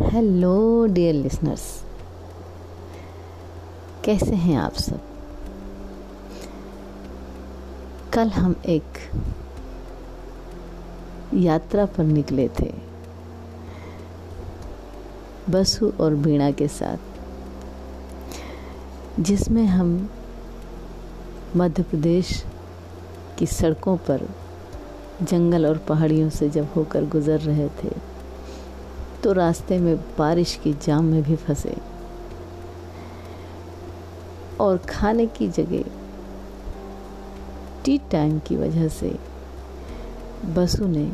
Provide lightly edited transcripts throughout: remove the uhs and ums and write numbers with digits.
Hello dear listeners, कैसे हैं आप सब। कल हम एक यात्रा पर निकले थे बसु और बीणा के साथ, जिसमें हम मध्य प्रदेश की सड़कों पर जंगल और पहाड़ियों से जब होकर गुजर रहे थे तो रास्ते में बारिश की जाम में भी फंसे और खाने की जगह टी टाइम की वजह से बसु ने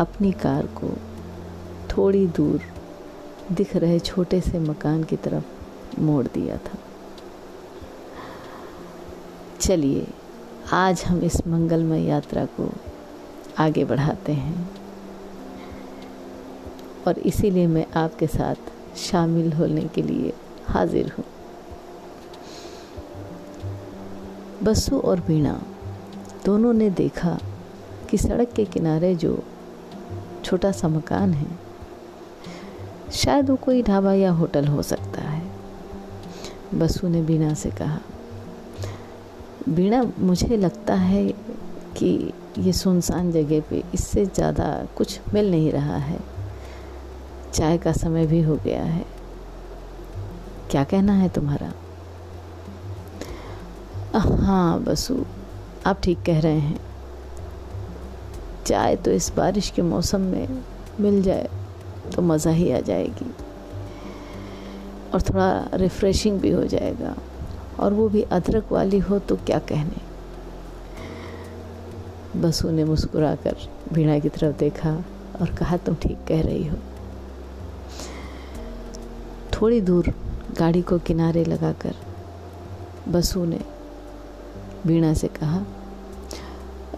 अपनी कार को थोड़ी दूर दिख रहे छोटे से मकान की तरफ मोड़ दिया था। चलिए आज हम इस मंगलमय यात्रा को आगे बढ़ाते हैं और इसीलिए मैं आपके साथ शामिल होने के लिए हाजिर हूँ। बसु और बीणा दोनों ने देखा कि सड़क के किनारे जो छोटा सा मकान है, शायद वो कोई ढाबा या होटल हो सकता है। बसु ने बीणा से कहा, बीणा मुझे लगता है कि ये सुनसान जगह पे इससे ज़्यादा कुछ मिल नहीं रहा है, चाय का समय भी हो गया है, क्या कहना है तुम्हारा। हाँ बसु, आप ठीक कह रहे हैं, चाय तो इस बारिश के मौसम में मिल जाए तो मज़ा ही आ जाएगी और थोड़ा रिफ़्रेशिंग भी हो जाएगा, और वो भी अदरक वाली हो तो क्या कहने। बसु ने मुस्कुराकर बीणा की तरफ देखा और कहा, तुम ठीक कह रही हो। थोड़ी दूर गाड़ी को किनारे लगाकर बसु ने बीणा से कहा,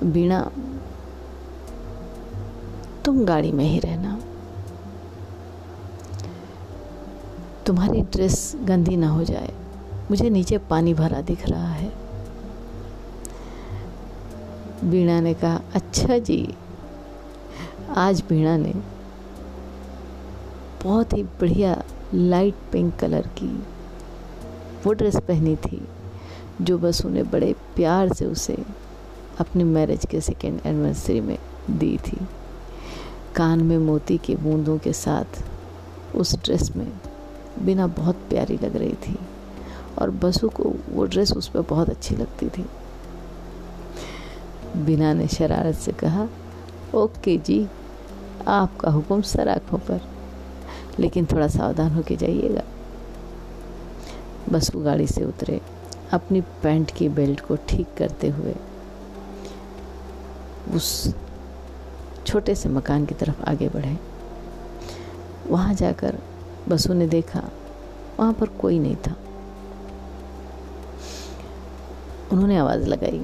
बीणा तुम गाड़ी में ही रहना, तुम्हारी ड्रेस गंदी ना हो जाए, मुझे नीचे पानी भरा दिख रहा है। बीणा ने कहा, अच्छा जी। आज बीणा ने बहुत ही बढ़िया लाइट पिंक कलर की वो ड्रेस पहनी थी जो बसु ने बड़े प्यार से उसे अपने मैरिज के सेकेंड एनिवर्सरी में दी थी। कान में मोती के बूंदों के साथ उस ड्रेस में बिना बहुत प्यारी लग रही थी और बसु को वो ड्रेस उस पर बहुत अच्छी लगती थी। बिना ने शरारत से कहा, ओके जी, आपका हुक्म सर आँखों पर, लेकिन थोड़ा सावधान होके जाइएगा। बसु गाड़ी से उतरे, अपनी पैंट की बेल्ट को ठीक करते हुए उस छोटे से मकान की तरफ आगे बढ़े। वहाँ जाकर बसु ने देखा वहाँ पर कोई नहीं था। उन्होंने आवाज़ लगाई,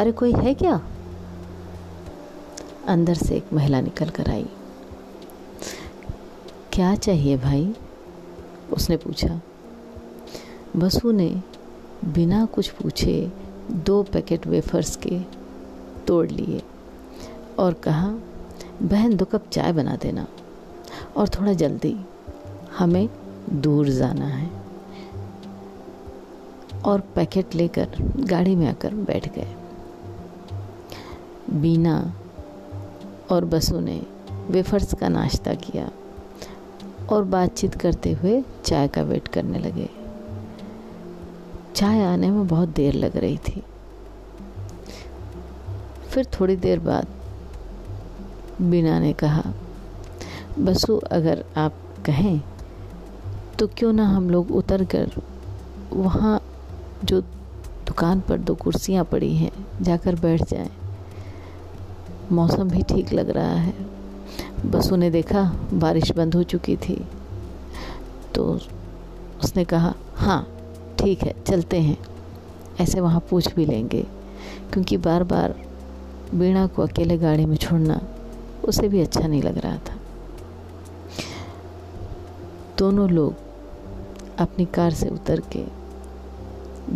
अरे कोई है क्या। अंदर से एक महिला निकल कर आई। क्या चाहिए भाई, उसने पूछा। बसु ने बिना कुछ पूछे 2 पैकेट वेफर्स के तोड़ लिए और कहा, बहन 2 कप चाय बना देना और थोड़ा जल्दी, हमें दूर जाना है। और पैकेट लेकर गाड़ी में आकर बैठ गए। बीना और बसु ने वेफर्स का नाश्ता किया और बातचीत करते हुए चाय का वेट करने लगे। चाय आने में बहुत देर लग रही थी। फिर थोड़ी देर बाद बीना ने कहा, बसु अगर आप कहें तो क्यों ना हम लोग उतर कर वहाँ जो दुकान पर 2 कुर्सियाँ पड़ी हैं जाकर बैठ जाएं। मौसम भी ठीक लग रहा है। बसु ने देखा बारिश बंद हो चुकी थी तो उसने कहा, हाँ ठीक है चलते हैं, ऐसे वहाँ पूछ भी लेंगे, क्योंकि बार बार बीणा को अकेले गाड़ी में छोड़ना उसे भी अच्छा नहीं लग रहा था। दोनों लोग अपनी कार से उतर के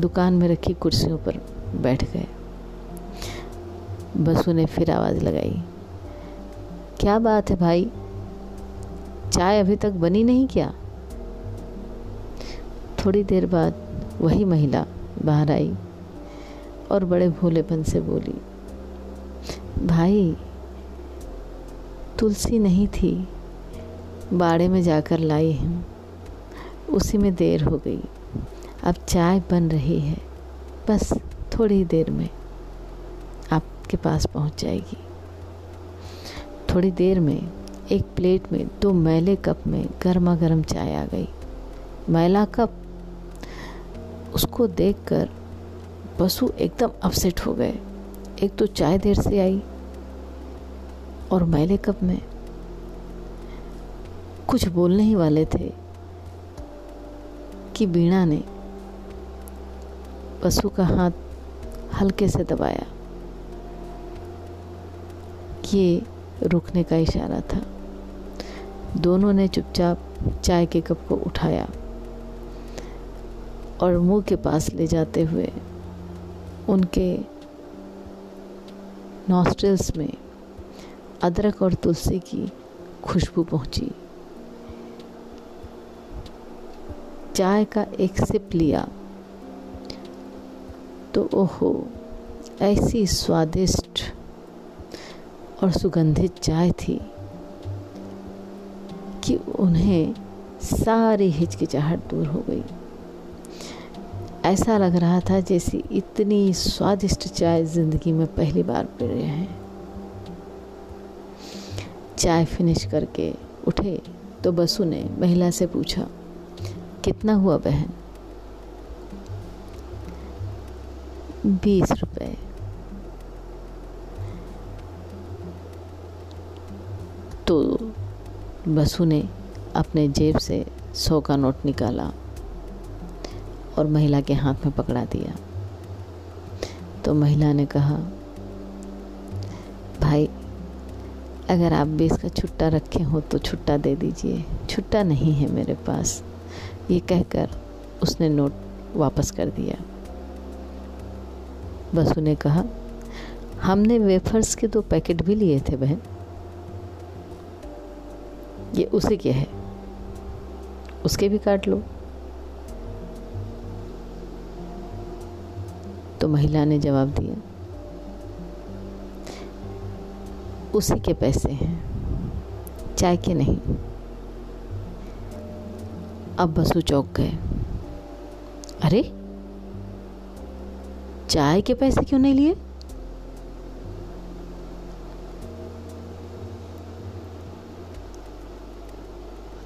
दुकान में रखी कुर्सियों पर बैठ गए। बसु ने फिर आवाज़ लगाई, क्या बात है भाई, चाय अभी तक बनी नहीं क्या? थोड़ी देर बाद वही महिला बाहर आई और बड़े भोलेपन से बोली, भाई तुलसी नहीं थी, बाड़े में जाकर लाई हूँ, उसी में देर हो गई, अब चाय बन रही है, बस थोड़ी देर में आपके पास पहुँच जाएगी। थोड़ी देर में एक प्लेट में 2 मैले कप में गर्मा गर्म चाय आ गई। मैला कप उसको देखकर बसु एकदम अपसेट हो गए। एक तो चाय देर से आई और मैले कप में। कुछ बोलने ही वाले थे कि वीणा ने बसु का हाथ हल्के से दबाया। ये रुकने का इशारा था। दोनों ने चुपचाप चाय के कप को उठाया और मुंह के पास ले जाते हुए उनके नॉस्ट्रिल्स में अदरक और तुलसी की खुशबू पहुंची। चाय का एक सिप लिया तो ओहो, ऐसी स्वादिष्ट और सुगंधित चाय थी कि उन्हें सारी हिचकिचाहट दूर हो गई। ऐसा लग रहा था जैसे इतनी स्वादिष्ट चाय जिंदगी में पहली बार पी रहे हैं। चाय फिनिश करके उठे तो बसु ने महिला से पूछा, कितना हुआ बहन? 20 रुपए। तो बसु ने अपने जेब से 100 का नोट निकाला और महिला के हाथ में पकड़ा दिया। तो महिला ने कहा, भाई अगर आप 20 का छुट्टा रखे हो तो छुट्टा दे दीजिए, छुट्टा नहीं है मेरे पास। ये कहकर उसने नोट वापस कर दिया। बसु ने कहा, हमने वेफर्स के 2 पैकेट भी लिए थे बहन, ये उसे क्या है, उसके भी काट लो। तो महिला ने जवाब दिया, उसी के पैसे हैं, चाय के नहीं। अब बसु चौंक गए, अरे चाय के पैसे क्यों नहीं लिए?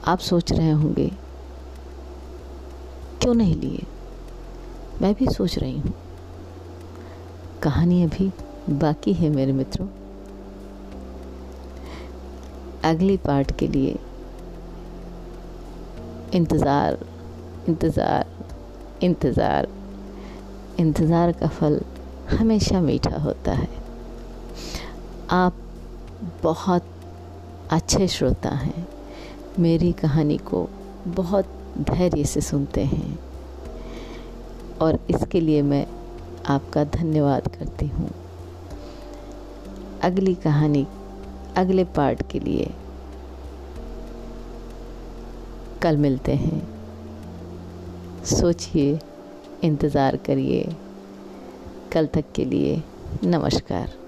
आप सोच रहे होंगे क्यों नहीं लिए, मैं भी सोच रही हूँ। कहानी अभी बाकी है मेरे मित्रों। अगली पार्ट के लिए इंतज़ार इंतज़ार इंतज़ार इंतज़ार का फल हमेशा मीठा होता है। आप बहुत अच्छे श्रोता हैं, मेरी कहानी को बहुत धैर्य से सुनते हैं और इसके लिए मैं आपका धन्यवाद करती हूँ। अगली कहानी अगले पार्ट के लिए कल मिलते हैं। सोचिए, इंतज़ार करिए। कल तक के लिए नमस्कार।